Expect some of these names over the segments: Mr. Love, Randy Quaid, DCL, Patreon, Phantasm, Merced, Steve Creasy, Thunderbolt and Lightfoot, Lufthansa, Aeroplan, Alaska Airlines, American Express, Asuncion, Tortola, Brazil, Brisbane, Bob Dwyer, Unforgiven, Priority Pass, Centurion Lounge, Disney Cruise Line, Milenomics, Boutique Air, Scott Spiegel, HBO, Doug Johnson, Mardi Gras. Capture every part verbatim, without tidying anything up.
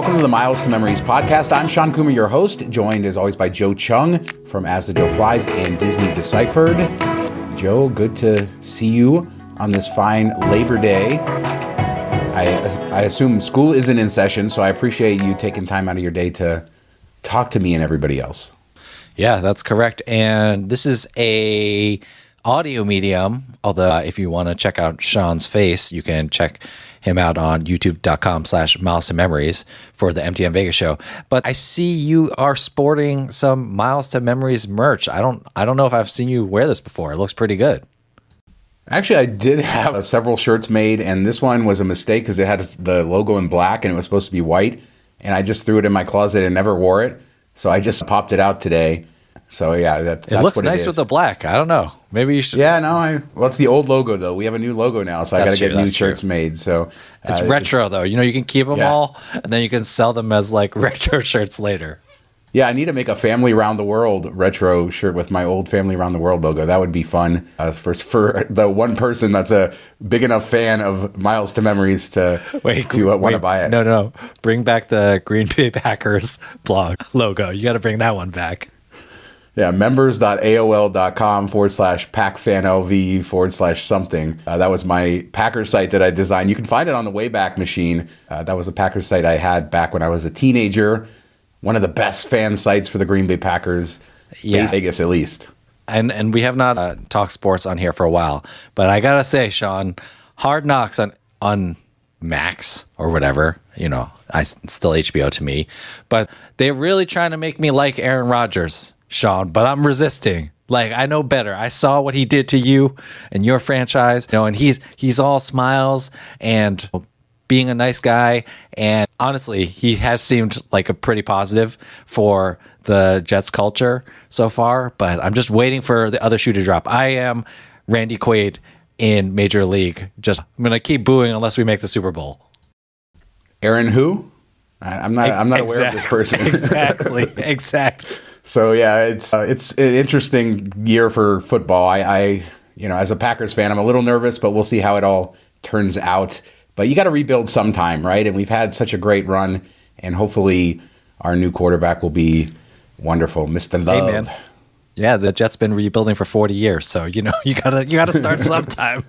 welcome to the Miles to Memories podcast. I'm Sean Coomer, your host, joined as always by Joe Chung from As the Joe Flies and Disney Deciphered. Joe, good to see you on this fine Labor Day. I, I assume school isn't in session, so I appreciate you taking time out of your day to talk to me and everybody else. Yeah, that's correct. And this is a audio medium, although uh, if you want to check out Sean's face, you can check him out on youtube.com slash Miles to Memories for the M T M Vegas show. But I see you are sporting some Miles to Memories merch. I don't I don't know if I've seen you wear this before. It looks pretty good. Actually, I did have uh, several shirts made, and this one was a mistake because it had the logo in black and it was supposed to be white, and I just threw it in my closet and never wore it. So I just popped it out today. So yeah, that, that's what it is. It looks nice with the black. I don't know. Maybe you should. Yeah, no. I, well, it's the old logo though. We have a new logo now, so I got to get new shirts made. So it's uh, retro it's, though. You know, you can keep them yeah. all, and then you can sell them as like retro shirts later. Yeah, I need to make a Family Round the World retro shirt with my old Family Round the World logo. That would be fun uh, for, for the one person that's a big enough fan of Miles to Memories to, wait, to uh, want to buy it. No, no. Bring back the Green Bay Packers blog logo. You got to bring that one back. Yeah, members.aol.com forward slash PacFanLV forward slash something. Uh, that was my Packers site that I designed. You can find it on the Wayback Machine. Uh, that was the Packers site I had back when I was a teenager. One of the best fan sites for the Green Bay Packers, yeah. Vegas at least. And and we have not uh, talked sports on here for a while. But I got to say, Sean, Hard Knocks on, on Max or whatever, you know, I, it's still H B O to me. But they're really trying to make me like Aaron Rodgers, Sean, but I'm resisting. Like, I know better. I saw what he did to you and your franchise. You know, and he's he's all smiles and being a nice guy, and honestly, he has seemed like a pretty positive for the Jets culture so far, but I'm just waiting for the other shoe to drop. I am Randy Quaid in Major League. Just, I'm going to keep booing unless we make the Super Bowl. Aaron who? I'm not I'm not exactly. aware of this person. Exactly, exactly. So yeah, it's uh, it's an interesting year for football. I, I, you know, as a Packers fan, I'm a little nervous, but we'll see how it all turns out. But you got to rebuild sometime, right? And we've had such a great run, and hopefully our new quarterback will be wonderful, Mister Love. Hey, man. Yeah, the Jets been rebuilding for forty years, so you know you gotta you gotta start sometime.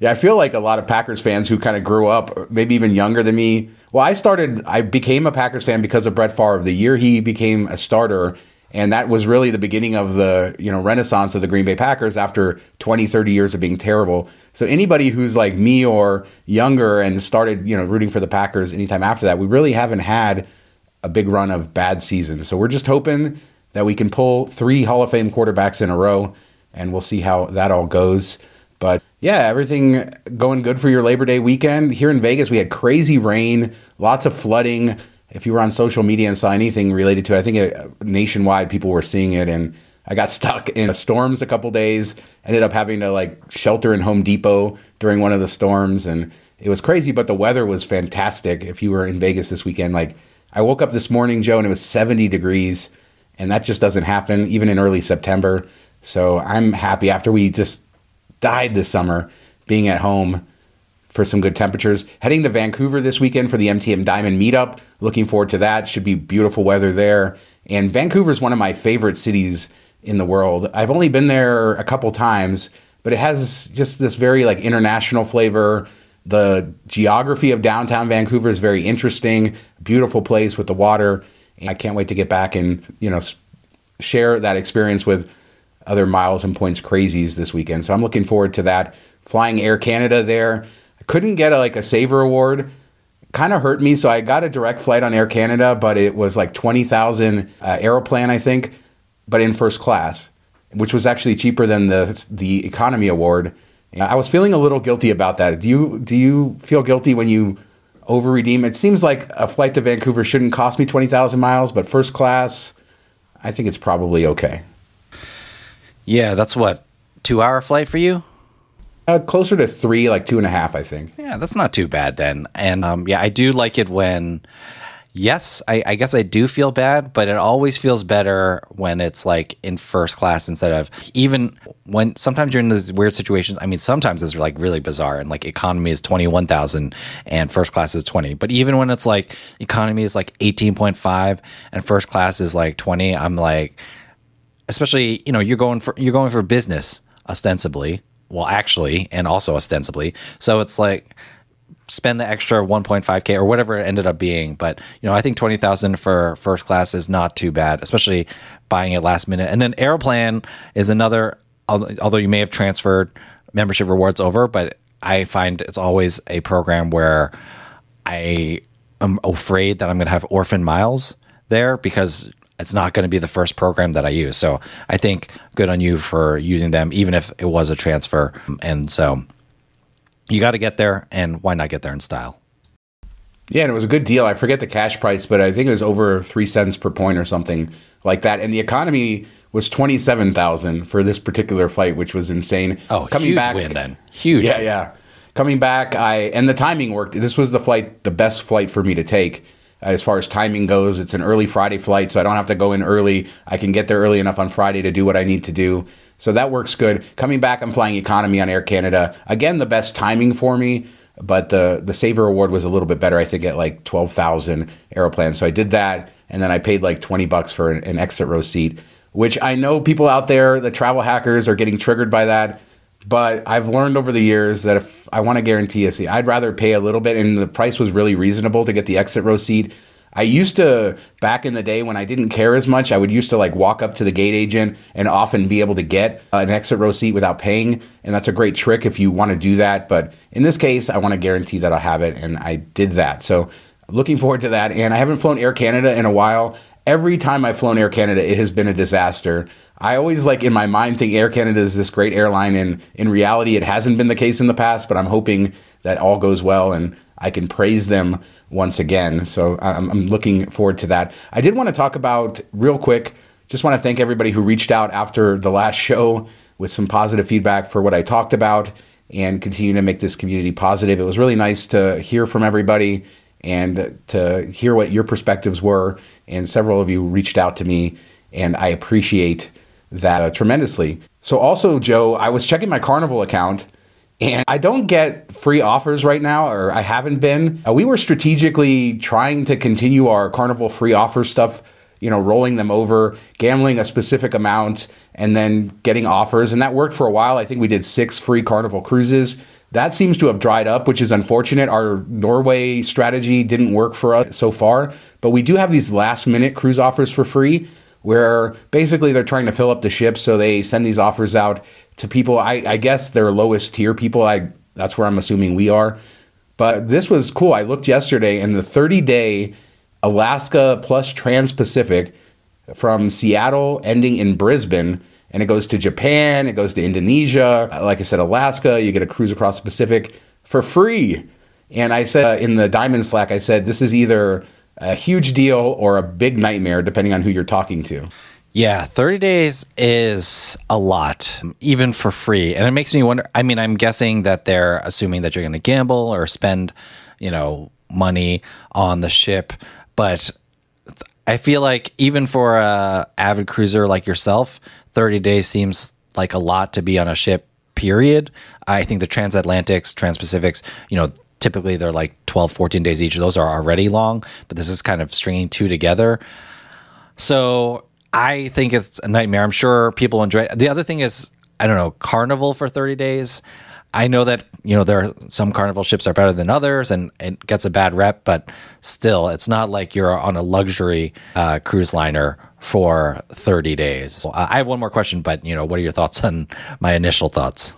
Yeah, I feel like a lot of Packers fans who kind of grew up, maybe even younger than me. Well, I started, I became a Packers fan because of Brett Favre. The year he became a starter, and that was really the beginning of the you know renaissance of the Green Bay Packers after twenty, thirty years of being terrible. So anybody who's like me or younger and started, you know, rooting for the Packers anytime after that, we really haven't had a big run of bad seasons. So we're just hoping that we can pull three Hall of Fame quarterbacks in a row, and we'll see how that all goes. But yeah, everything going good for your Labor Day weekend. Here in Vegas, we had crazy rain, lots of flooding. If you were on social media and saw anything related to it, I think it, nationwide people were seeing it, and I got stuck in storms a couple days, ended up having to like shelter in Home Depot during one of the storms, and it was crazy, but the weather was fantastic. If you were in Vegas this weekend, like I woke up this morning, Joe, and it was seventy degrees, and that just doesn't happen even in early September. So I'm happy after we just died this summer being at home for some good temperatures. Heading to Vancouver this weekend for the M T M Diamond meetup. Looking forward to that. Should be beautiful weather there. And Vancouver is one of my favorite cities in the world. I've only been there a couple times, but it has just this very like international flavor. The geography of downtown Vancouver is very interesting, beautiful place with the water. And I can't wait to get back and, you know, share that experience with other Miles and Points crazies this weekend. So I'm looking forward to that. Flying Air Canada there. I couldn't get a, like a Saver Award. Kind of hurt me. So I got a direct flight on Air Canada, but it was like twenty thousand uh, Aeroplan, I think. But in first class, which was actually cheaper than the the economy award. I was feeling a little guilty about that. Do you do you feel guilty when you over-redeem? It seems like a flight to Vancouver shouldn't cost me twenty thousand miles, but first class, I think it's probably okay. Yeah, that's what, two-hour flight for you? Uh, closer to three, like two and a half, I think. Yeah, that's not too bad then. And um, yeah, I do like it when yes, I, I guess I do feel bad, but it always feels better when it's like in first class instead of, even when sometimes you're in these weird situations. I mean, sometimes it's like really bizarre and like economy is twenty-one thousand and first class is twenty. But even when it's like economy is like eighteen point five and first class is like twenty, I'm like, especially, you know, you're going for, you're going for business ostensibly. Well, actually, and also ostensibly. So it's like, spend the extra one point five K or whatever it ended up being. But, you know, I think twenty thousand for first class is not too bad, especially buying it last minute. And then Aeroplan is another, although you may have transferred membership rewards over, but I find it's always a program where I am afraid that I'm going to have orphan miles there because it's not going to be the first program that I use. So I think good on you for using them, even if it was a transfer. And so you got to get there, and why not get there in style? Yeah, and it was a good deal. I forget the cash price, but I think it was over three cents per point or something like that. And the economy was twenty-seven thousand dollars for this particular flight, which was insane. Oh, coming huge back, win then. Huge. Yeah, yeah. Coming back, I and the timing worked. This was the flight, the best flight for me to take as far as timing goes. It's an early Friday flight, so I don't have to go in early. I can get there early enough on Friday to do what I need to do. So that works good. Coming back, I'm flying economy on Air Canada. Again, the best timing for me, but the the Saver Award was a little bit better, I think, at like twelve thousand Aeroplan. So I did that, and then I paid like twenty bucks for an, an exit row seat, which I know people out there, the travel hackers, are getting triggered by that. But I've learned over the years that if I want to guarantee a seat, I'd rather pay a little bit, and the price was really reasonable to get the exit row seat. I used to, back in the day when I didn't care as much, I would used to like walk up to the gate agent and often be able to get an exit row seat without paying. And that's a great trick if you want to do that. But in this case, I want to guarantee that I'll have it. And I did that. So looking forward to that. And I haven't flown Air Canada in a while. Every time I've flown Air Canada, it has been a disaster. I always like in my mind think Air Canada is this great airline. And in reality, it hasn't been the case in the past. But I'm hoping that all goes well and I can praise them once again. So I'm, I'm looking forward to that. I did want to talk about real quick, just want to thank everybody who reached out after the last show with some positive feedback for what I talked about and continue to make this community positive. It was really nice to hear from everybody and to hear what your perspectives were. And several of you reached out to me and I appreciate that uh, tremendously. So also, Joe, I was checking my Carnival account and I don't get free offers right now, or I haven't been. Uh, we were strategically trying to continue our Carnival free offer stuff, you know, rolling them over, gambling a specific amount, and then getting offers. And that worked for a while. I think we did six free Carnival cruises. That seems to have dried up, which is unfortunate. Our Norway strategy didn't work for us so far. But we do have these last-minute cruise offers for free, where basically they're trying to fill up the ship, so they send these offers out to people. I, I guess they're lowest tier people. I that's where I'm assuming we are. But this was cool. I looked yesterday, and the thirty-day Alaska plus Trans-Pacific from Seattle ending in Brisbane, and it goes to Japan, it goes to Indonesia, like I said, Alaska, you get a cruise across the Pacific for free. And I said uh, in the Diamond Slack, I said, this is either a huge deal or a big nightmare, depending on who you're talking to. Yeah, thirty days is a lot, even for free. And it makes me wonder, I mean, I'm guessing that they're assuming that you're going to gamble or spend, you know, money on the ship. But I feel like even for a avid cruiser like yourself, thirty days seems like a lot to be on a ship, period. I think the transatlantics, transpacifics, you know, typically they're like twelve, fourteen days each. Those are already long, but this is kind of stringing two together. So I think it's a nightmare. I'm sure people enjoy it. The other thing is, I don't know, Carnival for thirty days. I know that, you know, there are some Carnival ships are better than others and it gets a bad rep, but still, it's not like you're on a luxury uh, cruise liner for thirty days. So I have one more question, but, you know, what are your thoughts on my initial thoughts?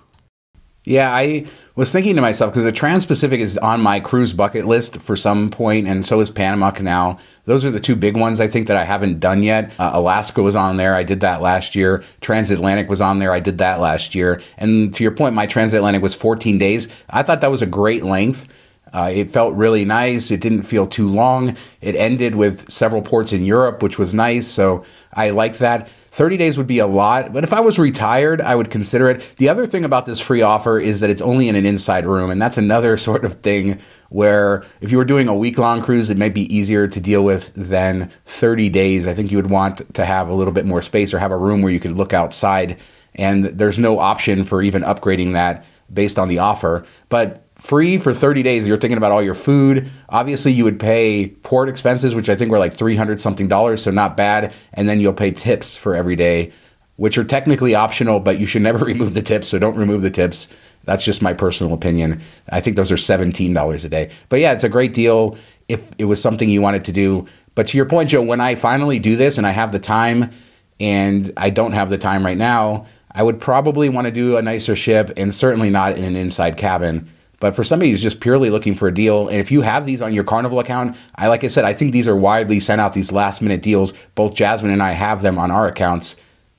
Yeah, I was thinking to myself, because the Trans-Pacific is on my cruise bucket list for some point, and so is Panama Canal. Those are the two big ones, I think, that I haven't done yet. Uh, Alaska was on there. I did that last year. Transatlantic was on there. I did that last year. And to your point, my transatlantic was fourteen days. I thought that was a great length. Uh, it felt really nice. It didn't feel too long. It ended with several ports in Europe, which was nice. So I liked that. thirty days would be a lot, but if I was retired, I would consider it. The other thing about this free offer is that it's only in an inside room, and that's another sort of thing where if you were doing a week-long cruise, it might be easier to deal with than thirty days. I think you would want to have a little bit more space or have a room where you could look outside, and there's no option for even upgrading that based on the offer. But free for thirty days, you're thinking about all your food. Obviously, you would pay port expenses, which I think were like three hundred something dollars, so not bad. And then you'll pay tips for every day, which are technically optional, but you should never remove the tips, so don't remove the tips. That's just my personal opinion. I think those are seventeen dollars a day. But yeah, it's a great deal if it was something you wanted to do. But to your point, Joe, when I finally do this and I have the time, and I don't have the time right now, I would probably want to do a nicer ship and certainly not in an inside cabin. But for somebody who's just purely looking for a deal, and if you have these on your Carnival account, I like I said, I think these are widely sent out, these last-minute deals. Both Jasmine and I have them on our accounts.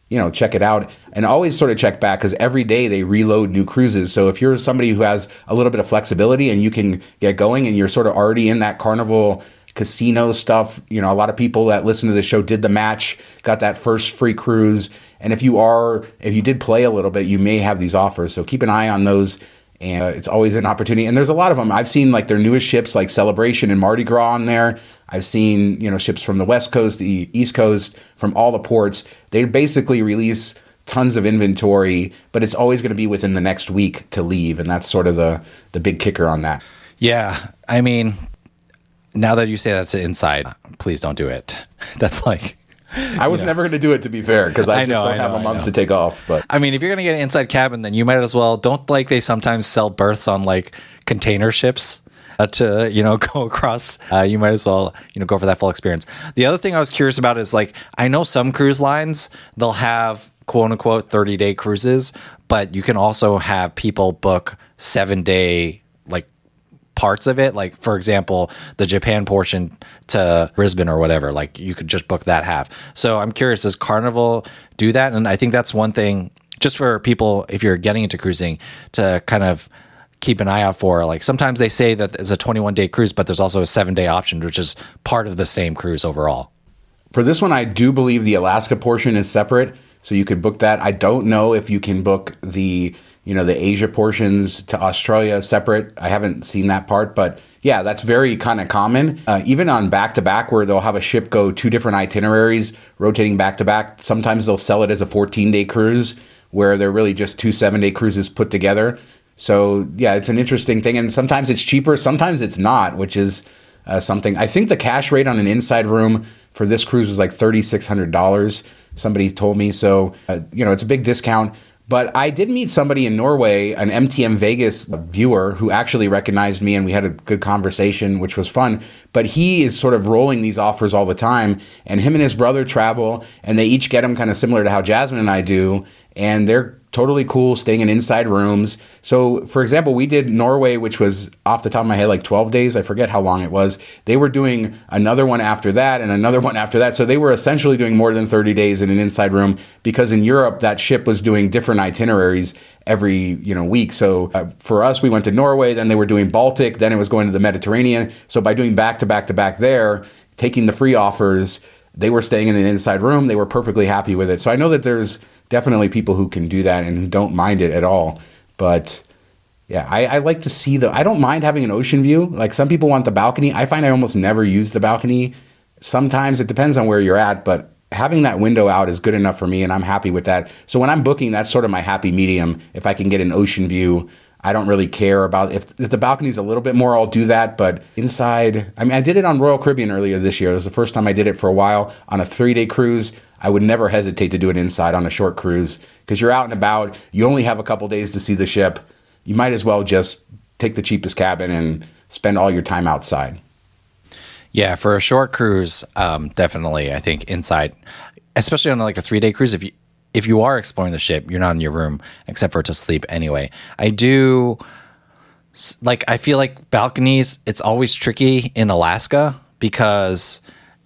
You know, check it out. And always sort of check back, because every day they reload new cruises. So if you're somebody who has a little bit of flexibility and you can get going and you're sort of already in that Carnival casino stuff, you know, a lot of people that listen to the show did the match, got that first free cruise. And if you are, if you did play a little bit, you may have these offers. So keep an eye on those. And it's always an opportunity. And there's a lot of them. I've seen like their newest ships like Celebration and Mardi Gras on there. I've seen, you know, ships from the West Coast, the East Coast, from all the ports. They basically release tons of inventory, but it's always going to be within the next week to leave. And that's sort of the, the big kicker on that. Yeah. I mean, now that you say that's inside, please don't do it. That's like... I was yeah. never going to do it, to be fair, because I, I just know, don't I know, have a month to take off. But I mean, if you're going to get an inside cabin, then you might as well. Don't like they sometimes sell berths on like container ships uh, to, you know, go across. Uh, you might as well, you know, go for that full experience. The other thing I was curious about is like, I know some cruise lines, they'll have quote unquote thirty day cruises, but you can also have people book seven day like parts of it, like for example the Japan portion to Brisbane or whatever, like you could just book that half. So I'm curious, does Carnival do that? And I think that's one thing just for people, if you're getting into cruising, to kind of keep an eye out for. Like sometimes they say that it's a twenty-one day cruise, but there's also a seven day option, which is part of the same cruise overall. For this one, I do believe the Alaska portion is separate, so you could book that. I don't know if you can book the you know, the Asia portions to Australia separate. I haven't seen that part, but yeah, that's very kind of common. Uh, even on back-to-back where they'll have a ship go two different itineraries, rotating back-to-back, sometimes they'll sell it as a fourteen day cruise where they're really just two seven day cruises put together. So yeah, it's an interesting thing. And sometimes it's cheaper, sometimes it's not, which is uh, something. I think the cash rate on an inside room for this cruise was like thirty-six hundred dollars, somebody told me. So, uh, you know, it's a big discount. But I did meet somebody in Norway, an M T M Vegas viewer, who actually recognized me, and we had a good conversation, which was fun. But he is sort of rolling these offers all the time, and him and his brother travel, and they each get them kind of similar to how Jasmine and I do, and they're totally cool staying in inside rooms. So, for example, we did Norway, which was off the top of my head like twelve days. I forget how long it was. They were doing another one after that and another one after that. So they were essentially doing more than thirty days in an inside room, because in Europe, that ship was doing different itineraries every you know week. So uh, for us, we went to Norway, then they were doing Baltic, then it was going to the Mediterranean. So by doing back to back to back there, taking the free offers, they were staying in an inside room. They were perfectly happy with it. So I know that there's definitely people who can do that and who don't mind it at all. But yeah, I, I like to see the, I don't mind having an ocean view. Like some people want the balcony. I find I almost never use the balcony. Sometimes it depends on where you're at, but having that window out is good enough for me, and I'm happy with that. So when I'm booking, that's sort of my happy medium. If I can get an ocean view, I don't really care about, if, if the balcony's a little bit more, I'll do that. But inside, I mean, I did it on Royal Caribbean earlier this year. It was the first time I did it for a while on a three-day cruise. I would never hesitate to do it inside on a short cruise, because you're out and about. You only have a couple days to see the ship. You might as well just take the cheapest cabin and spend all your time outside. Yeah, for a short cruise, um, definitely, I think inside, especially on like a three-day cruise, if you, If you are exploring the ship, you're not in your room except for to sleep anyway. I do, like, I feel like balconies, it's always tricky in Alaska, because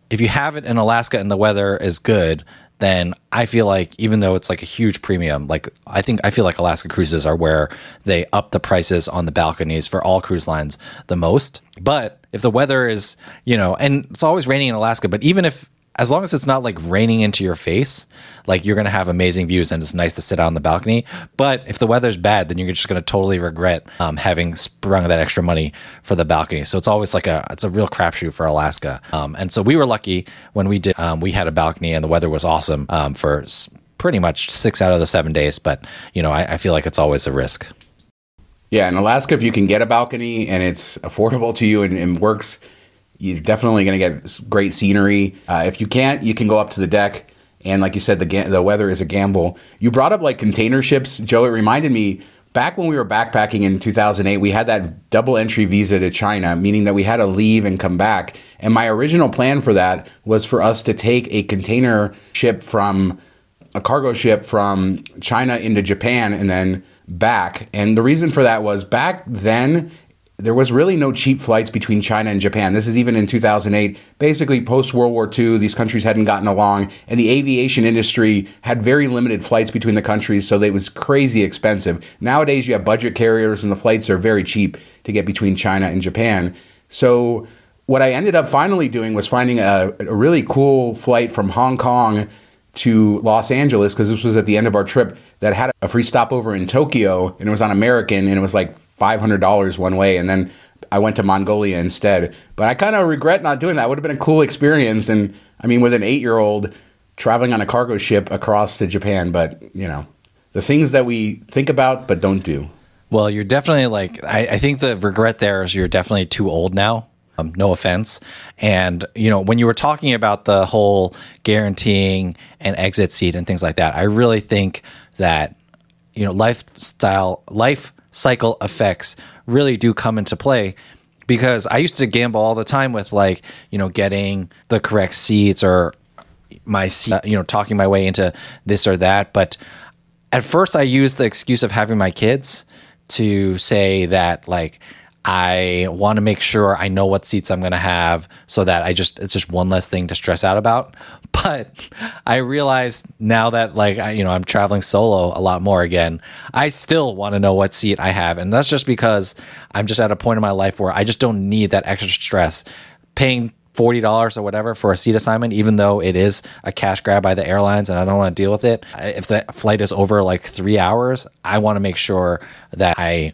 if you have it in Alaska and the weather is good, then I feel like even though it's like a huge premium, like I think I feel like Alaska cruises are where they up the prices on the balconies for all cruise lines the most. But if the weather is, you know, and it's always raining in Alaska, but even if, as long as it's not like raining into your face, like you're going to have amazing views and it's nice to sit out on the balcony. But if the weather's bad, then you're just going to totally regret um, having sprung that extra money for the balcony. So it's always like a, it's a real crapshoot for Alaska. Um, and so we were lucky when we did, um, we had a balcony and the weather was awesome um, for pretty much six out of the seven days. But, you know, I, I feel like it's always a risk. Yeah. In Alaska, if you can get a balcony and it's affordable to you and, and works, you're definitely going to get great scenery. Uh, if you can't, you can go up to the deck. And like you said, the ga- the weather is a gamble. You brought up like container ships, Joe. It reminded me back when we were backpacking in two thousand eight, we had that double entry visa to China, meaning that we had to leave and come back. And my original plan for that was for us to take a container ship from a cargo ship from China into Japan and then back. And the reason for that was back then, there was really no cheap flights between China and Japan. This is even in two thousand eight. Basically, post-World War Two, these countries hadn't gotten along, and the aviation industry had very limited flights between the countries, so it was crazy expensive. Nowadays, you have budget carriers, and the flights are very cheap to get between China and Japan. So what I ended up finally doing was finding a, a really cool flight from Hong Kong to Los Angeles, because this was at the end of our trip, that had a free stopover in Tokyo, and it was on American, and it was like five hundred dollars one way, and then I went to Mongolia instead. But I kind of regret not doing that. It would have been a cool experience, and I mean, with an eight-year-old traveling on a cargo ship across to Japan, but, you know, the things that we think about but don't do. Well, you're definitely like, I, I think the regret there is you're definitely too old now. Um, no offense. And, you know, when you were talking about the whole guaranteeing an exit seat and things like that, I really think that, you know, lifestyle, life cycle effects really do come into play, because I used to gamble all the time with, like, you know, getting the correct seats or my seat, you know, talking my way into this or that. But at first I used the excuse of having my kids to say that, like, I want to make sure I know what seats I'm going to have so that I just, it's just one less thing to stress out about. But I realized now that, like, I, you know, I'm traveling solo a lot more again, I still want to know what seat I have. And that's just because I'm just at a point in my life where I just don't need that extra stress paying forty dollars or whatever for a seat assignment, even though it is a cash grab by the airlines and I don't want to deal with it. If the flight is over like three hours, I want to make sure that I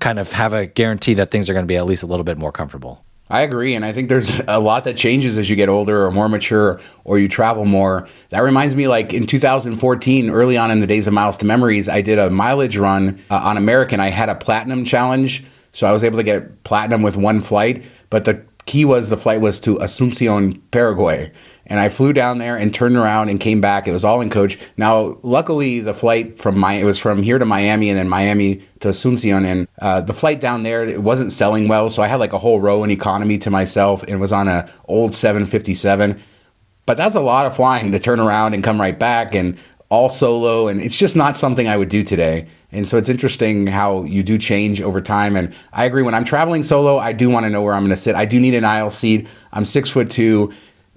kind of have a guarantee that things are going to be at least a little bit more comfortable. I agree. And I think there's a lot that changes as you get older or more mature or you travel more. That reminds me, like in two thousand fourteen, early on in the days of Miles to Memories, I did a mileage run uh, on American. I had a platinum challenge. So I was able to get platinum with one flight. But the key was the flight was to Asuncion, Paraguay. And I flew down there and turned around and came back. It was all in coach. Now, luckily, the flight from my it was from here to Miami and then Miami to Asuncion. And uh, the flight down there, it wasn't selling well. So I had like a whole row in economy to myself and was on an old seven fifty-seven. But that's a lot of flying to turn around and come right back and all solo. And it's just not something I would do today. And so it's interesting how you do change over time. And I agree, when I'm traveling solo, I do want to know where I'm going to sit. I do need an aisle seat. I'm six foot two.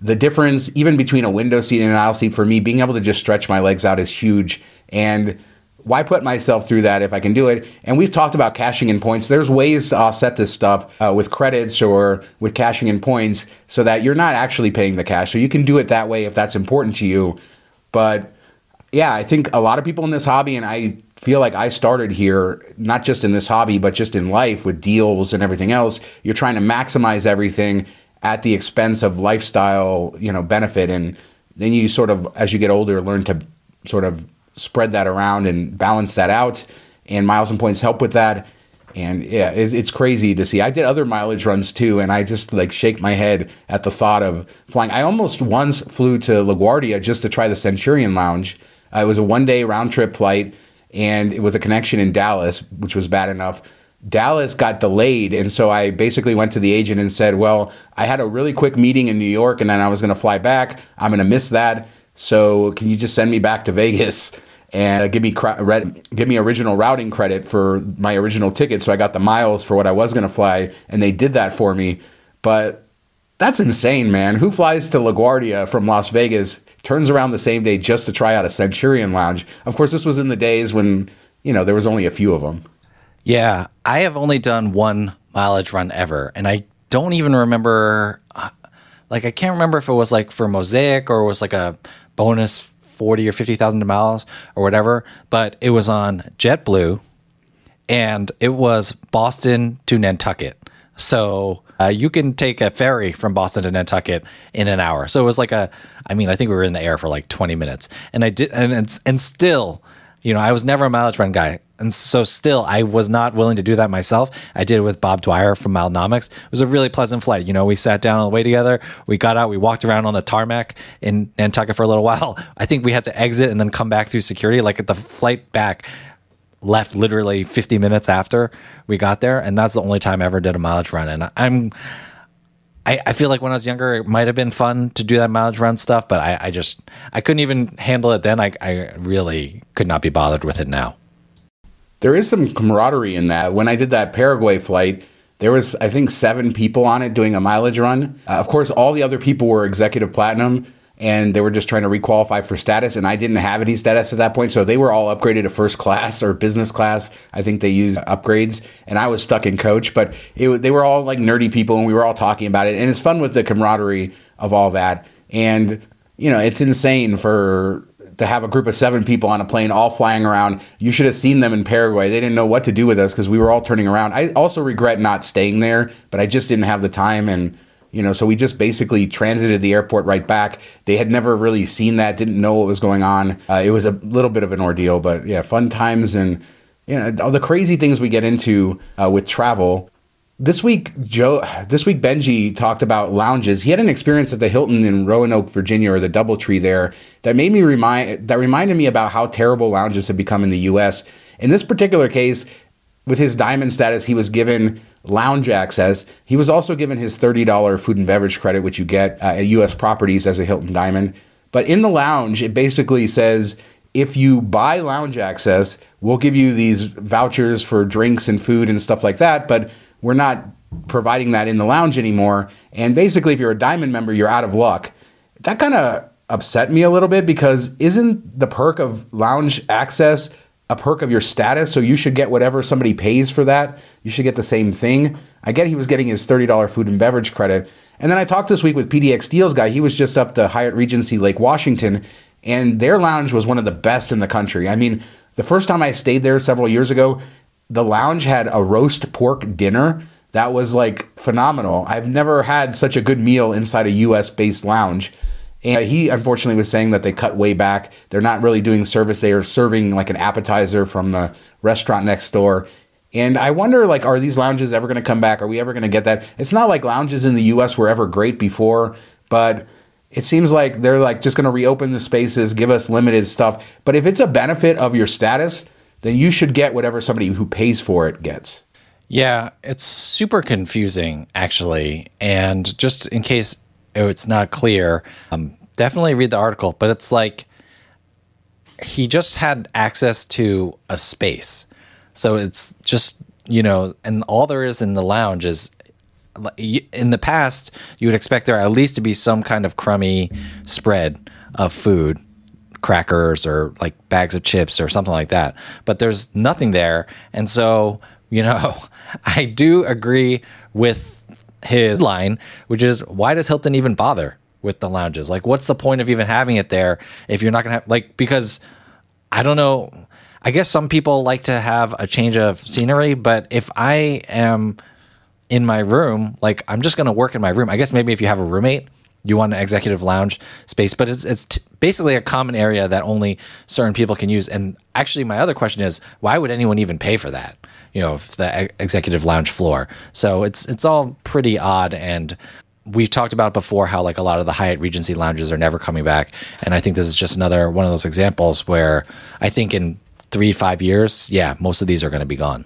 The difference, even between a window seat and an aisle seat, for me, being able to just stretch my legs out is huge. And why put myself through that if I can do it? And we've talked about cashing in points. There's ways to offset this stuff uh, with credits or with cashing in points so that you're not actually paying the cash. So you can do it that way if that's important to you. But yeah, I think a lot of people in this hobby, and I feel like I started here, not just in this hobby, but just in life with deals and everything else, you're trying to maximize everything at the expense of lifestyle, you know, benefit. And then you sort of, as you get older, learn to sort of spread that around and balance that out. And miles and points help with that. And yeah, it's, it's crazy to see. I did other mileage runs too, and I just like shake my head at the thought of flying. I almost once flew to LaGuardia just to try the Centurion Lounge. Uh, it was a one-day round-trip flight, and it was a connection in Dallas, which was bad enough. Dallas got delayed, and so I basically went to the agent and said, well, I had a really quick meeting in New York, and then I was going to fly back. I'm going to miss that, so can you just send me back to Vegas and give me give me original routing credit for my original ticket? So I got the miles for what I was going to fly, and they did that for me. But That's insane, man. Who flies to LaGuardia from Las Vegas, turns around the same day just to try out a Centurion Lounge? Of course, this was in the days when, you know, there was only a few of them. Yeah, I have only done one mileage run ever, and I don't even remember, like, I can't remember if it was, like, for Mosaic or it was, like, a bonus forty or fifty thousand miles or whatever, but it was on JetBlue, and it was Boston to Nantucket. So uh, you can take a ferry from Boston to Nantucket in an hour. So it was like a, I mean, I think we were in the air for like twenty minutes, and I did, and and, and still, you know, I was never a mileage run guy. And so still, I was not willing to do that myself. I did it with Bob Dwyer from Milenomics. It was a really pleasant flight. You know, we sat down on the way together. We got out. We walked around on the tarmac in Nantucket for a little while. I think we had to exit and then come back through security. Like at the flight back, left literally fifty minutes after we got there. And that's the only time I ever did a mileage run. And I'm, I, I feel like when I was younger, it might've been fun to do that mileage run stuff, but I, I just, I couldn't even handle it then. I, I really could not be bothered with it now. There is some camaraderie in that. When I did that Paraguay flight, there was, I think, seven people on it doing a mileage run. Uh, of course, all the other people were executive platinum, and they were just trying to requalify for status, and I didn't have any status at that point, so they were all upgraded to first class or business class. I think they used upgrades, and I was stuck in coach, but it, they were all like nerdy people, and we were all talking about it, and it's fun with the camaraderie of all that. And, you know, it's insane for to have a group of seven people on a plane all flying around. You should have seen them in Paraguay. They didn't know what to do with us because we were all turning around. I also regret not staying there, but I just didn't have the time. And, you know, so we just basically transited the airport right back. They had never really seen that, didn't know what was going on. Uh, it was a little bit of an ordeal, but yeah, fun times. And, you know, all the crazy things we get into uh, with travel. This week, Joe, this week, Benji talked about lounges. He had an experience at the Hilton in Roanoke, Virginia, or the DoubleTree there, that made me remind, that reminded me about how terrible lounges have become in the U S. In this particular case, with his diamond status, he was given lounge access. He was also given his thirty dollars food and beverage credit, which you get uh, at U S properties as a Hilton Diamond. But in the lounge, it basically says, if you buy lounge access, we'll give you these vouchers for drinks and food and stuff like that. But we're not providing that in the lounge anymore. And basically, if you're a Diamond member, you're out of luck. That kind of upset me a little bit, because isn't the perk of lounge access a perk of your status? So you should get whatever somebody pays for that. You should get the same thing. I get he was getting his thirty dollars food and beverage credit. And then I talked this week with P D X Deals guy. He was just up to Hyatt Regency, Lake Washington, and their lounge was one of the best in the country. I mean, the first time I stayed there several years ago, the lounge had a roast pork dinner that was like phenomenal. I've never had such a good meal inside a U S-based lounge. And he unfortunately was saying that they cut way back. They're not really doing service. They are serving like an appetizer from the restaurant next door. And I wonder, like, are these lounges ever going to come back? Are we ever going to get that? It's not like lounges in the U S were ever great before, but it seems like they're like just going to reopen the spaces, give us limited stuff. But if it's a benefit of your status, then you should get whatever somebody who pays for it gets. Yeah, it's super confusing, actually. And just in case it's not clear, um, definitely read the article. But it's like he just had access to a space. So it's just, you know, and all there is in the lounge is, in the past, you would expect there at least to be some kind of crummy spread of food, crackers or like bags of chips or something like that, but there's nothing there. And so, you know, I do agree with his line, which is, why does Hilton even bother with the lounges? Like, what's the point of even having it there if you're not gonna have, like, because I don't know, I guess some people like to have a change of scenery, but if I am in my room, like, I'm just gonna work in my room. I guess maybe if you have a roommate, you want an executive lounge space, but it's it's t- basically a common area that only certain people can use. And actually, my other question is, why would anyone even pay for that? You know, if the ex- executive lounge floor. So it's it's all pretty odd. And we've talked about before how like a lot of the Hyatt Regency lounges are never coming back. And I think this is just another one of those examples where I think in three, five years, yeah, most of these are going to be gone.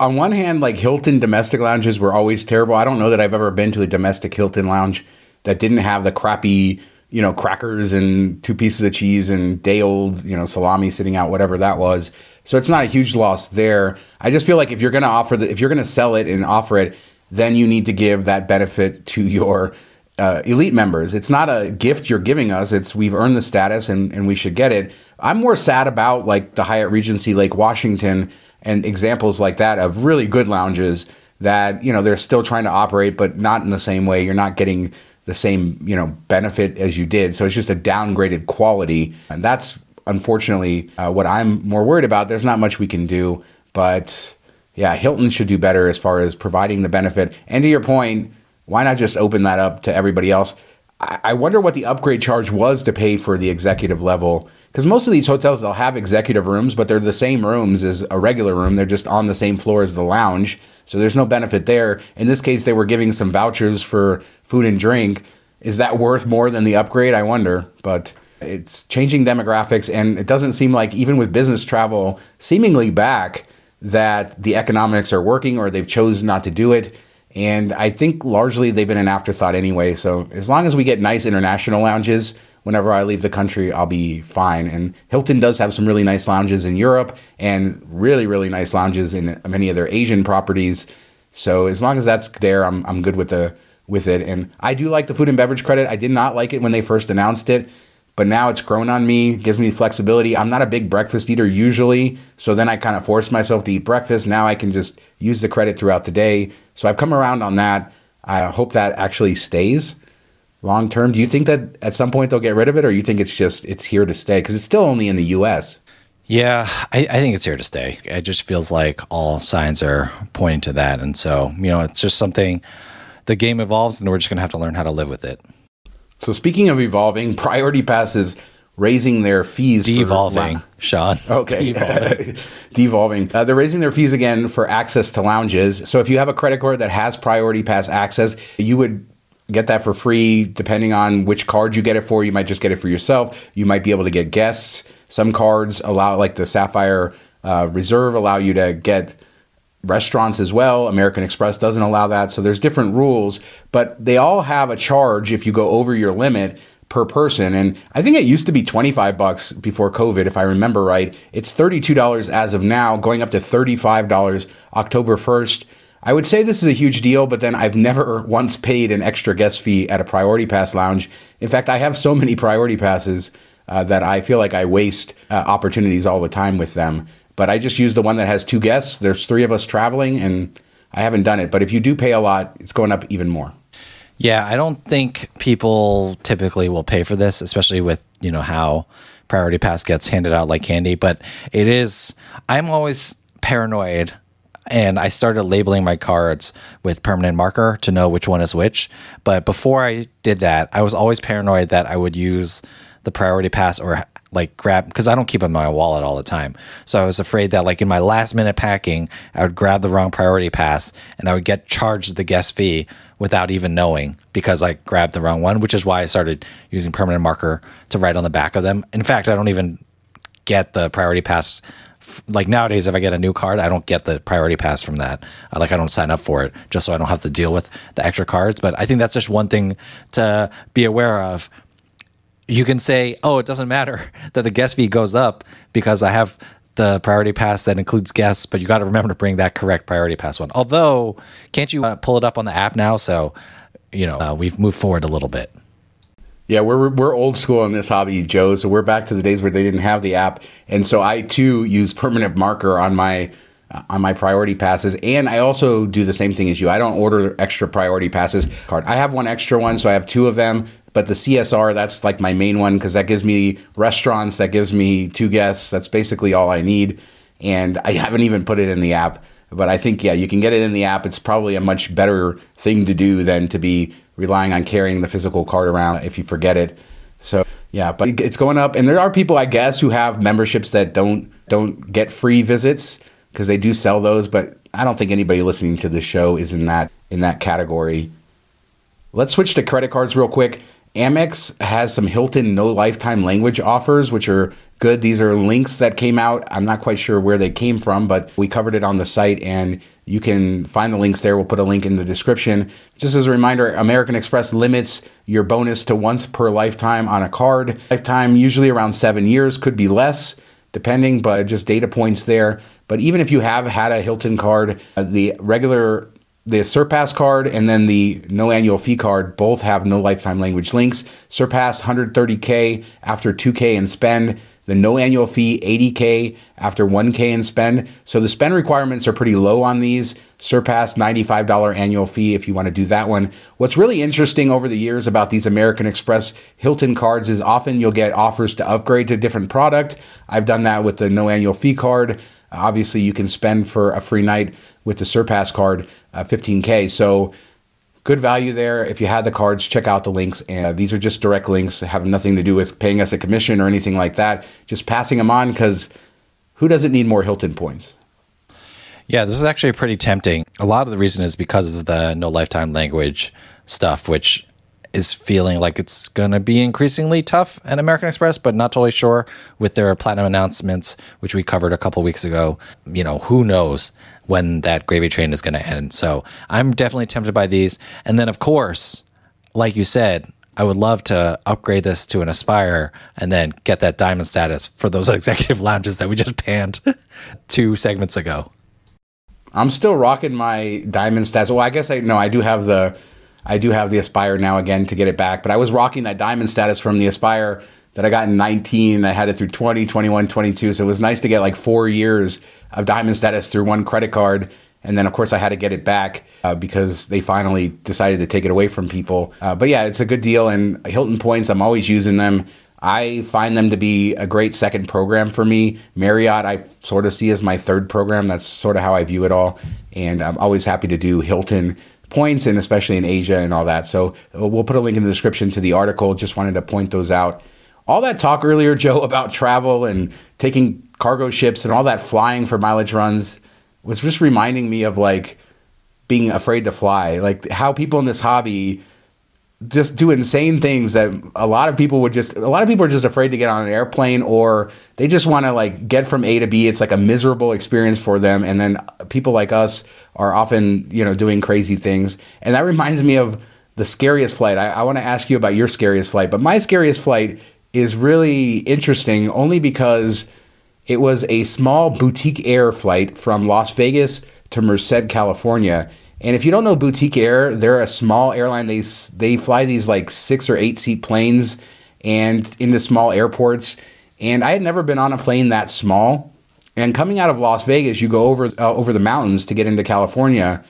On one hand, like Hilton domestic lounges were always terrible. I don't know that I've ever been to a domestic Hilton lounge that didn't have the crappy, you know, crackers and two pieces of cheese and day old, you know, salami sitting out, whatever that was. So it's not a huge loss there. I just feel like if you're going to offer, the, if you're going to sell it and offer it, then you need to give that benefit to your uh, elite members. It's not a gift you're giving us. It's we've earned the status and, and we should get it. I'm more sad about like the Hyatt Regency, Lake Washington, and examples like that of really good lounges that, you know, they're still trying to operate, but not in the same way. You're not getting the same, you know, benefit as you did. So it's just a downgraded quality. And that's unfortunately uh, what I'm more worried about. There's not much we can do, but yeah, Hilton should do better as far as providing the benefit. And to your point, why not just open that up to everybody else? I, I wonder what the upgrade charge was to pay for the executive level, because most of these hotels, they'll have executive rooms, but they're the same rooms as a regular room. They're just on the same floor as the lounge. So there's no benefit there. In this case, they were giving some vouchers for food and drink. Is that worth more than the upgrade? I wonder. But it's changing demographics. And it doesn't seem like even with business travel seemingly back that the economics are working, or they've chosen not to do it. And I think largely they've been an afterthought anyway. So as long as we get nice international lounges, whenever I leave the country, I'll be fine. And Hilton does have some really nice lounges in Europe and really, really nice lounges in many of their Asian properties. So as long as that's there, I'm I'm good with the with it. And I do like the food and beverage credit. I did not like it when they first announced it, but now it's grown on me, gives me flexibility. I'm not a big breakfast eater usually, so then I kind of force myself to eat breakfast. Now I can just use the credit throughout the day. So I've come around on that. I hope that actually stays long term. Do you think that at some point they'll get rid of it, or you think it's just it's here to stay? Because it's still only in the U S. Yeah, I, I think it's here to stay. It just feels like all signs are pointing to that. And so, you know, it's just something, the game evolves and we're just going to have to learn how to live with it. So speaking of evolving, Priority Pass is raising their fees. Devolving, for, Sean. Okay. Devolving. Devolving. Uh, they're raising their fees again for access to lounges. So if you have a credit card that has Priority Pass access, you would get that for free. Depending on which card you get it for, you might just get it for yourself. You might be able to get guests. Some cards allow, like the Sapphire uh, Reserve, allow you to get restaurants as well. American Express doesn't allow that. So there's different rules, but they all have a charge if you go over your limit per person. And I think it used to be twenty-five bucks before COVID, if I remember right. It's thirty-two dollars as of now, going up to thirty-five dollars October first. I would say this is a huge deal, but then I've never once paid an extra guest fee at a Priority Pass lounge. In fact, I have so many Priority Passes uh, that I feel like I waste uh, opportunities all the time with them. But I just use the one that has two guests. There's three of us traveling, and I haven't done it. But if you do pay a lot, it's going up even more. Yeah, I don't think people typically will pay for this, especially with, you know, how Priority Pass gets handed out like candy. But it is, I'm always paranoid. And I started labeling my cards with permanent marker to know which one is which. But before I did that, I was always paranoid that I would use the Priority Pass or like grab, because I don't keep it in my wallet all the time. So I was afraid that like in my last minute packing, I would grab the wrong Priority Pass and I would get charged the guest fee without even knowing because I grabbed the wrong one, which is why I started using permanent marker to write on the back of them. In fact, I don't even get the Priority Pass. Like nowadays, if I get a new card, I don't get the Priority Pass from that. Like I don't sign up for it just so I don't have to deal with the extra cards. But I think that's just one thing to be aware of. You can say, oh, it doesn't matter that the guest fee goes up because I have the Priority Pass that includes guests, but you got to remember to bring that correct Priority Pass one. Although, can't you uh, pull it up on the app now? So, you know, uh, we've moved forward a little bit. Yeah, we're we're old school in this hobby, Joe. So we're back to the days where they didn't have the app, and so I too use permanent marker on my uh, on my Priority Passes, and I also do the same thing as you. I don't order extra Priority Passes card. I have one extra one, so I have two of them. But the C S R, that's like my main one because that gives me restaurants, that gives me two guests. That's basically all I need, and I haven't even put it in the app. But I think yeah, you can get it in the app. It's probably a much better thing to do than to be relying on carrying the physical card around if you forget it. So yeah, but it's going up. And there are people, I guess, who have memberships that don't don't get free visits because they do sell those. But I don't think anybody listening to the show is in that in that category. Let's switch to credit cards real quick. Amex has some Hilton no lifetime language offers, which are good. These are links that came out. I'm not quite sure where they came from, but we covered it on the site and you can find the links there. We'll put a link in the description. Just as a reminder, American Express limits your bonus to once per lifetime on a card. Lifetime usually around seven years, could be less depending, but just data points there. But even if you have had a Hilton card, the regular the Surpass card and then the no annual fee card both have no lifetime language links. Surpass one hundred thirty thousand after two thousand in spend. The no annual fee, eighty thousand after one thousand in spend. So the spend requirements are pretty low on these. Surpass, ninety-five dollars annual fee if you want to do that one. What's really interesting over the years about these American Express Hilton cards is often you'll get offers to upgrade to a different product. I've done that with the no annual fee card. Obviously, you can spend for a free night with the Surpass card, uh, fifteen thousand. So good value there. If you had the cards, check out the links. Uh, these are just direct links that have nothing to do with paying us a commission or anything like that. Just passing them on because who doesn't need more Hilton points? Yeah, this is actually pretty tempting. A lot of the reason is because of the no lifetime language stuff, which is feeling like it's going to be increasingly tough at American Express, but not totally sure with their platinum announcements, which we covered a couple weeks ago. You know, who knows when that gravy train is going to end. So I'm definitely tempted by these. And then, of course, like you said, I would love to upgrade this to an Aspire and then get that diamond status for those executive lounges that we just panned two segments ago. I'm still rocking my diamond status. Well, I guess I, no, I do have the, I do have the Aspire now again to get it back, but I was rocking that diamond status from the Aspire that I got in nineteen. I had it through twenty, twenty-one, twenty-two. So it was nice to get like four years of diamond status through one credit card. And then, of course, I had to get it back uh, because they finally decided to take it away from people. Uh, but yeah, it's a good deal. And Hilton points, I'm always using them. I find them to be a great second program for me. Marriott, I sort of see as my third program. That's sort of how I view it all. And I'm always happy to do Hilton points, and especially in Asia and all that. So we'll put a link in the description to the article. Just wanted to point those out. All that talk earlier, Joe, about travel and taking cargo ships and all that flying for mileage runs was just reminding me of like being afraid to fly, like how people in this hobby just do insane things that a lot of people would just, a lot of people are just afraid to get on an airplane, or they just want to like get from A to B. It's like a miserable experience for them. And then people like us are often, you know, doing crazy things. And that reminds me of the scariest flight. I, I want to ask you about your scariest flight, but my scariest flight is really interesting only because it was a small Boutique Air flight from Las Vegas to Merced, California. And if you don't know Boutique Air, they're a small airline. They they fly these like six or eight seat planes and into small airports. And I had never been on a plane that small. And coming out of Las Vegas, you go over uh, over the mountains to get into California.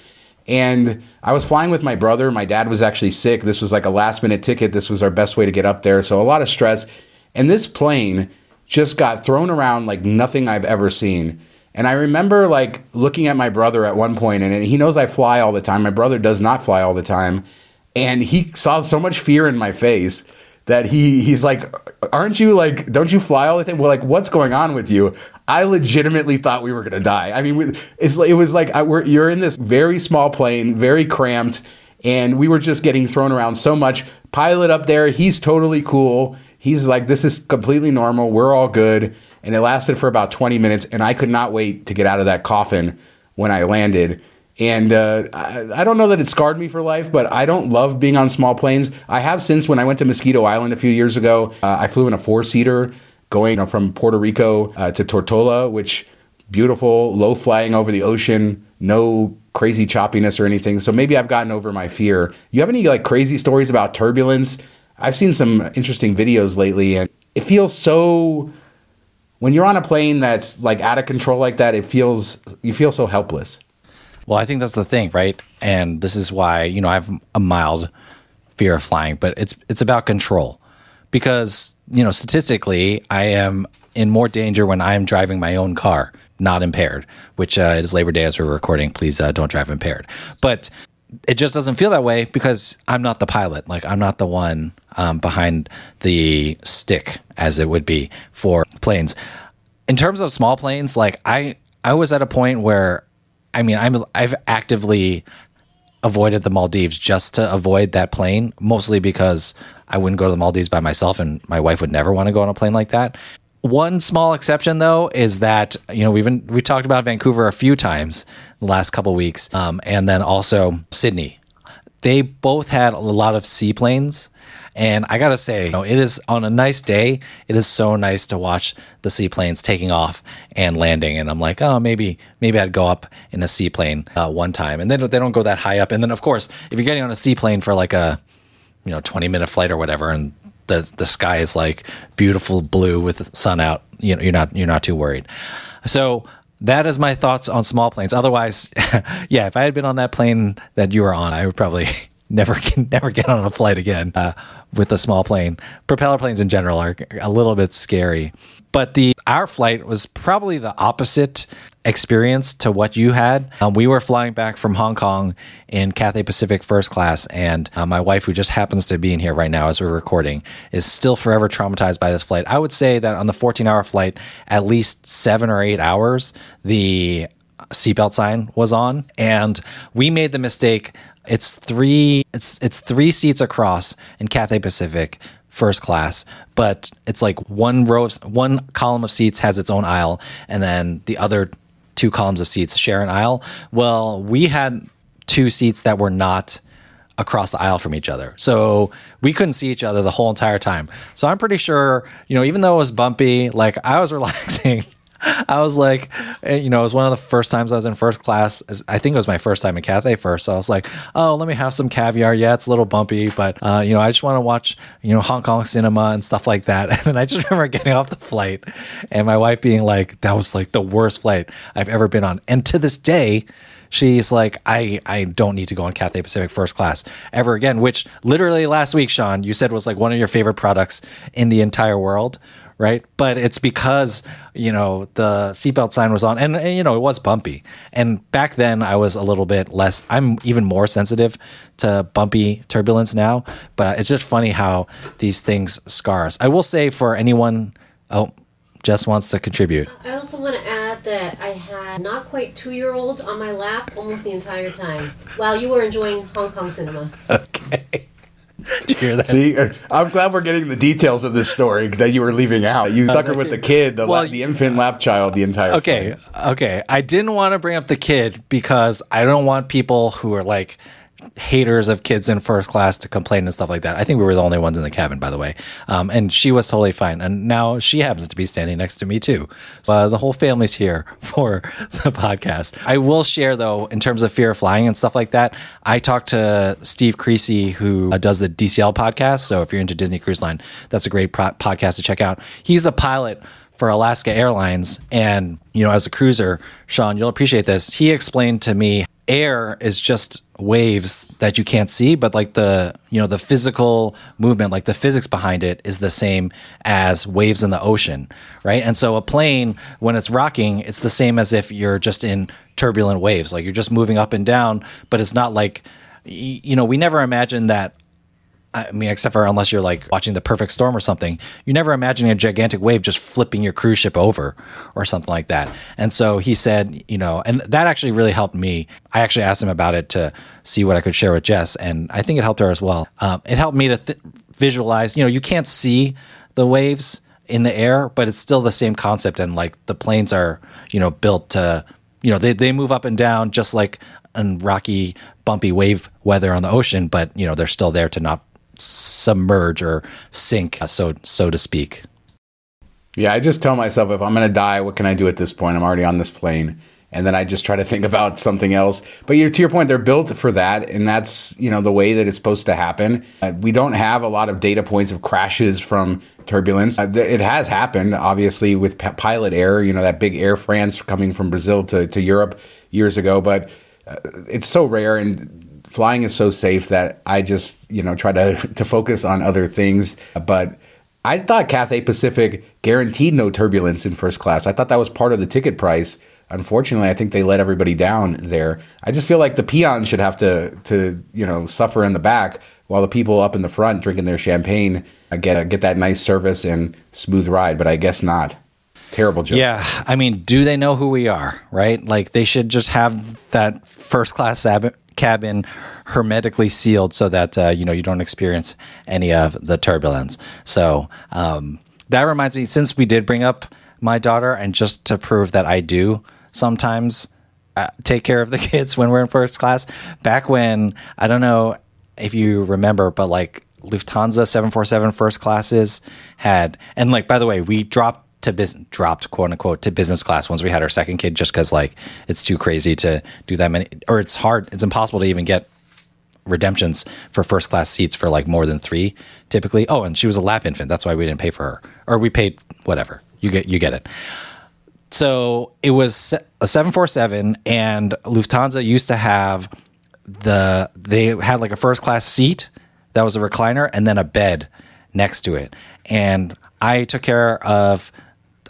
And I was flying with my brother. My dad was actually sick. This was like a last minute ticket. This was our best way to get up there. So a lot of stress. And this plane just got thrown around like nothing I've ever seen. And I remember like looking at my brother at one point, and he knows I fly all the time. My brother does not fly all the time. And he saw so much fear in my face that he he's like, aren't you like, don't you fly all the time? Well, like, what's going on with you? I legitimately thought we were going to die. I mean, it's it was like I, we're, you're in this very small plane, very cramped, and we were just getting thrown around so much. Pilot up there, he's totally cool. He's like, this is completely normal. We're all good. And it lasted for about twenty minutes, and I could not wait to get out of that coffin when I landed. And uh, I, I don't know that it scarred me for life, but I don't love being on small planes. I have since, when I went to Mosquito Island a few years ago, uh, I flew in a four-seater going from Puerto Rico uh, to Tortola, which beautiful, low flying over the ocean, no crazy choppiness or anything. So maybe I've gotten over my fear. You have any like crazy stories about turbulence? I've seen some interesting videos lately, and it feels so... When you're on a plane that's like out of control like that, it feels, you feel so helpless. Well, I think that's the thing, right? And this is why, you know, I have a mild fear of flying, but it's it's about control. Because, you know, statistically, I am in more danger when I'm driving my own car, not impaired, which uh, it is Labor Day as we're recording. Please uh, don't drive impaired. But it just doesn't feel that way because I'm not the pilot. Like, I'm not the one um, behind the stick, as it would be for planes. In terms of small planes, like I, I was at a point where, I mean, I'm, I've actively avoided the Maldives just to avoid that plane, mostly because I wouldn't go to the Maldives by myself, and my wife would never want to go on a plane like that. One small exception, though, is that, you know, we've been, we talked about Vancouver a few times the last couple of weeks, um, and then also Sydney. They both had a lot of seaplanes, And I gotta say, you know, it is on a nice day. It is so nice to watch the seaplanes taking off and landing. And I'm like, oh, maybe maybe I'd go up in a seaplane uh, one time. And then they don't go that high up. And then of course, if you're getting on a seaplane for like a you know twenty minute flight or whatever, and the the sky is like beautiful blue with the sun out, you know, you're not you're not too worried. So that is my thoughts on small planes. Otherwise, yeah, if I had been on that plane that you were on, I would probably never never get on a flight again uh, with a small plane. Propeller planes in general are a little bit scary. But the our flight was probably the opposite experience to what you had. Um, we were flying back from Hong Kong in Cathay Pacific first class, and uh, my wife, who just happens to be in here right now as we're recording, is still forever traumatized by this flight. I would say that on the fourteen hour flight, at least seven or eight hours, the seatbelt sign was on, and we made the mistake. It's three. It's it's three seats across in Cathay Pacific first class, but it's like one row of one column of seats has its own aisle, and then the other two columns of seats share an aisle. Well, we had two seats that were not across the aisle from each other, so we couldn't see each other the whole entire time. So I'm pretty sure, you know, even though it was bumpy, like I was relaxing. I was like, you know, it was one of the first times I was in first class. I think it was my first time in Cathay first. So I was like, oh, let me have some caviar. Yeah, it's a little bumpy, but, uh, you know, I just want to watch, you know, Hong Kong cinema and stuff like that. And then I just remember getting off the flight and my wife being like, that was like the worst flight I've ever been on. And to this day, she's like, I, I don't need to go on Cathay Pacific first class ever again, which literally last week, Sean, you said was like one of your favorite products in the entire world. Right. But it's because, you know, the seatbelt sign was on and, and, you know, it was bumpy. And back then I was a little bit less. I'm even more sensitive to bumpy turbulence now. But it's just funny how these things scar us. I will say for anyone. Oh, Jess wants to contribute. I also want to add that I had not quite two year old on my lap almost the entire time while you were enjoying Hong Kong cinema. OK. Did you hear that? See, I'm glad we're getting the details of this story that you were leaving out. You stuck her with the kid, the, well, lap, the infant lap child, the entire time. Okay, flight. Okay. I didn't want to bring up the kid because I don't want people who are like haters of kids in first class to complain and stuff like that. I think we were the only ones in the cabin, by the way. Um, and she was totally fine. And now she happens to be standing next to me, too. So uh, the whole family's here for the podcast. I will share, though, in terms of fear of flying and stuff like that, I talked to Steve Creasy, who uh, does the D C L podcast. So if you're into Disney Cruise Line, that's a great pro- podcast to check out. He's a pilot for Alaska Airlines. And, you know, as a cruiser, Sean, you'll appreciate this. He explained to me air is just waves that you can't see, but like the, you know, the physical movement, like the physics behind it is the same as waves in the ocean, right? And so a plane, when it's rocking, it's the same as if you're just in turbulent waves, like you're just moving up and down, but it's not like, you know, we never imagined that. I mean, except for unless you're like watching The Perfect Storm or something, you never imagine a gigantic wave just flipping your cruise ship over or something like that. And so he said, you know, and that actually really helped me. I actually asked him about it to see what I could share with Jess. And I think it helped her as well. Um, it helped me to th- visualize, you know, you can't see the waves in the air, but it's still the same concept. And like the planes are, you know, built to, you know, they, they move up and down just like in rocky, bumpy wave weather on the ocean, but, you know, they're still there to not submerge or sink, so so to speak. Yeah, I just tell myself, if I'm going to die, what can I do at this point? I'm already on this plane. And then I just try to think about something else. But you're, to your point, they're built for that. And that's, you know, the way that it's supposed to happen. Uh, we don't have a lot of data points of crashes from turbulence. Uh, th- it has happened, obviously, with p- pilot error, you know, that big Air France coming from Brazil to, to Europe years ago. But uh, it's so rare. And flying is so safe that I just, you know, try to, to focus on other things. But I thought Cathay Pacific guaranteed no turbulence in first class. I thought that was part of the ticket price. Unfortunately, I think they let everybody down there. I just feel like the peon should have to, to you know, suffer in the back while the people up in the front drinking their champagne get, get that nice service and smooth ride. But I guess not. Terrible joke. Yeah. I mean, do they know who we are, right? Like they should just have that first class sab- cabin hermetically sealed so that, uh, you know, you don't experience any of the turbulence. So um, that reminds me, since we did bring up my daughter, and just to prove that I do sometimes uh, take care of the kids when we're in first class, back when, I don't know if you remember, but like Lufthansa seven forty-seven first classes had, and like, by the way, we dropped to business, dropped quote unquote to business class once we had our second kid, just because like it's too crazy to do that many, or it's hard, it's impossible to even get redemptions for first class seats for like more than three typically. Oh, and she was a lap infant, that's why we didn't pay for her, or we paid whatever. You get, you get it. So it was a seven forty-seven, and Lufthansa used to have the, they had like a first class seat that was a recliner and then a bed next to it. And I took care of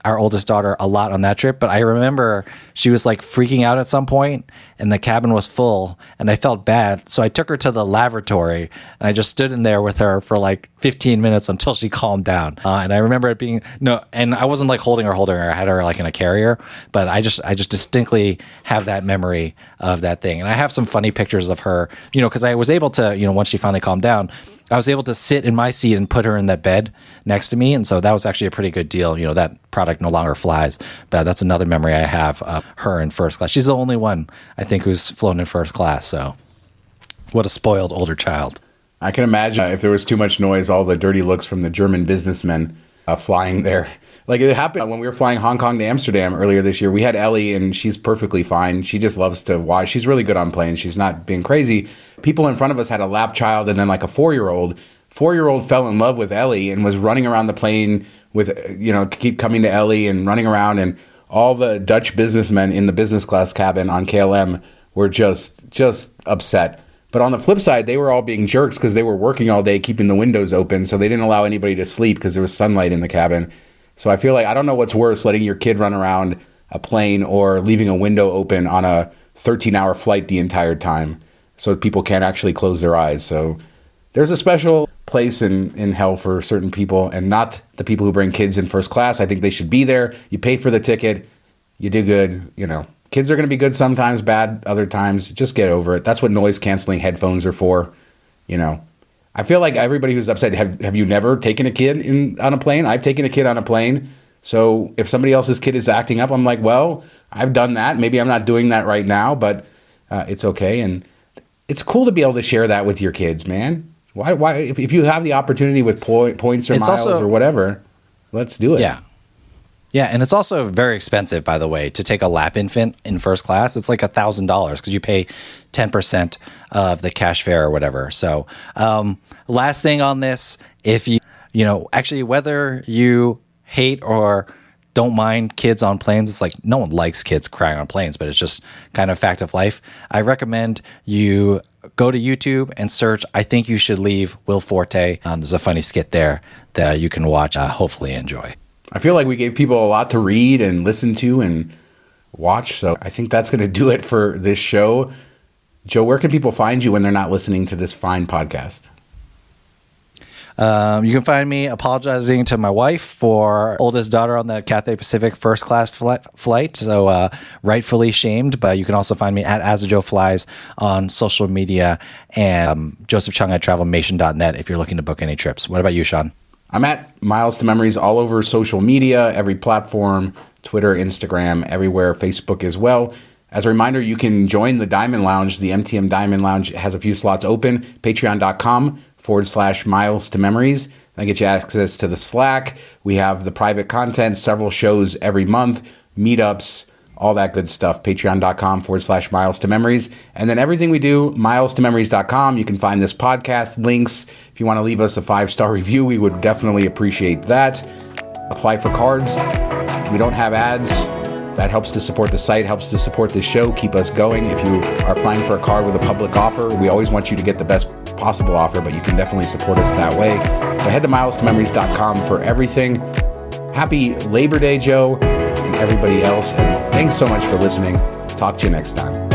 our oldest daughter a lot on that trip, but I remember she was like freaking out at some point and the cabin was full and I felt bad. So I took her to the lavatory and I just stood in there with her for like fifteen minutes until she calmed down. Uh, and I remember it being no, and I wasn't like holding her, holding her. I had her like in a carrier, but I just, I just distinctly have that memory of that thing. And I have some funny pictures of her, you know, cause I was able to, you know, once she finally calmed down, I was able to sit in my seat and put her in that bed next to me. And so that was actually a pretty good deal. You know, that product no longer flies, but that's another memory I have of her in first class. She's the only one I think who's flown in first class. So what a spoiled older child. I can imagine if there was too much noise, all the dirty looks from the German businessmen uh, flying there. Like it happened when we were flying Hong Kong to Amsterdam earlier this year. We had Ellie and she's perfectly fine. She just loves to watch. She's really good on planes. She's not being crazy. People in front of us had a lap child and then like a four-year-old. Four-year-old fell in love with Ellie and was running around the plane with, you know, keep coming to Ellie and running around. And all the Dutch businessmen in the business class cabin on K L M were just just upset. But on the flip side, they were all being jerks because they were working all day, keeping the windows open. So they didn't allow anybody to sleep because there was sunlight in the cabin. So I feel like, I don't know what's worse, letting your kid run around a plane or leaving a window open on a thirteen-hour flight the entire time so people can't actually close their eyes. So there's a special place in, in hell for certain people, and not the people who bring kids in first class. I think they should be there. You pay for the ticket. You do good. You know, kids are going to be good sometimes, bad other times. Just get over it. That's what noise-canceling headphones are for, you know. I feel like everybody who's upset, have have you never taken a kid in on a plane? I've taken a kid on a plane. So if somebody else's kid is acting up, I'm like, well, I've done that. Maybe I'm not doing that right now, but uh, it's okay. And it's cool to be able to share that with your kids, man. Why? Why? If, if you have the opportunity with po- points or it's miles also, or whatever, let's do it. Yeah. Yeah. And it's also very expensive, by the way, to take a lap infant in first class. It's like one thousand dollars because you pay ten percent of the cash fare or whatever. So um, last thing on this, if you, you know, actually whether you hate or don't mind kids on planes, it's like no one likes kids crying on planes, but it's just kind of fact of life. I recommend you go to YouTube and search I Think You Should Leave, Will Forte. Um, there's a funny skit there that you can watch. Uh, hopefully enjoy. I feel like we gave people a lot to read and listen to and watch. So I think that's going to do it for this show. Joe, where can people find you when they're not listening to this fine podcast? Um, you can find me apologizing to my wife for oldest daughter on the Cathay Pacific first class fl- flight. So uh, rightfully shamed, but you can also find me at As the Joe Flies on social media and um, Joseph Chung at travelmation dot net if you're looking to book any trips. What about you, Sean? I'm at Miles to Memories all over social media, every platform, Twitter, Instagram, everywhere, Facebook as well. As a reminder, you can join the Diamond Lounge. The M T M Diamond Lounge has a few slots open, patreon.com forward slash miles to memories. That gets you access to the Slack. We have the private content, several shows every month, meetups, all that good stuff, patreon.com forward slash miles to memories. And then everything we do, miles to memories dot com. You can find this podcast, links. If you want to leave us a five-star review, we would definitely appreciate that. Apply for cards. We don't have ads. That helps to support the site, helps to support the show, keep us going. If you are applying for a card with a public offer, we always want you to get the best possible offer, but you can definitely support us that way. So head to miles to memories dot com for everything. Happy Labor Day, Joe, and everybody else. And thanks so much for listening. Talk to you next time.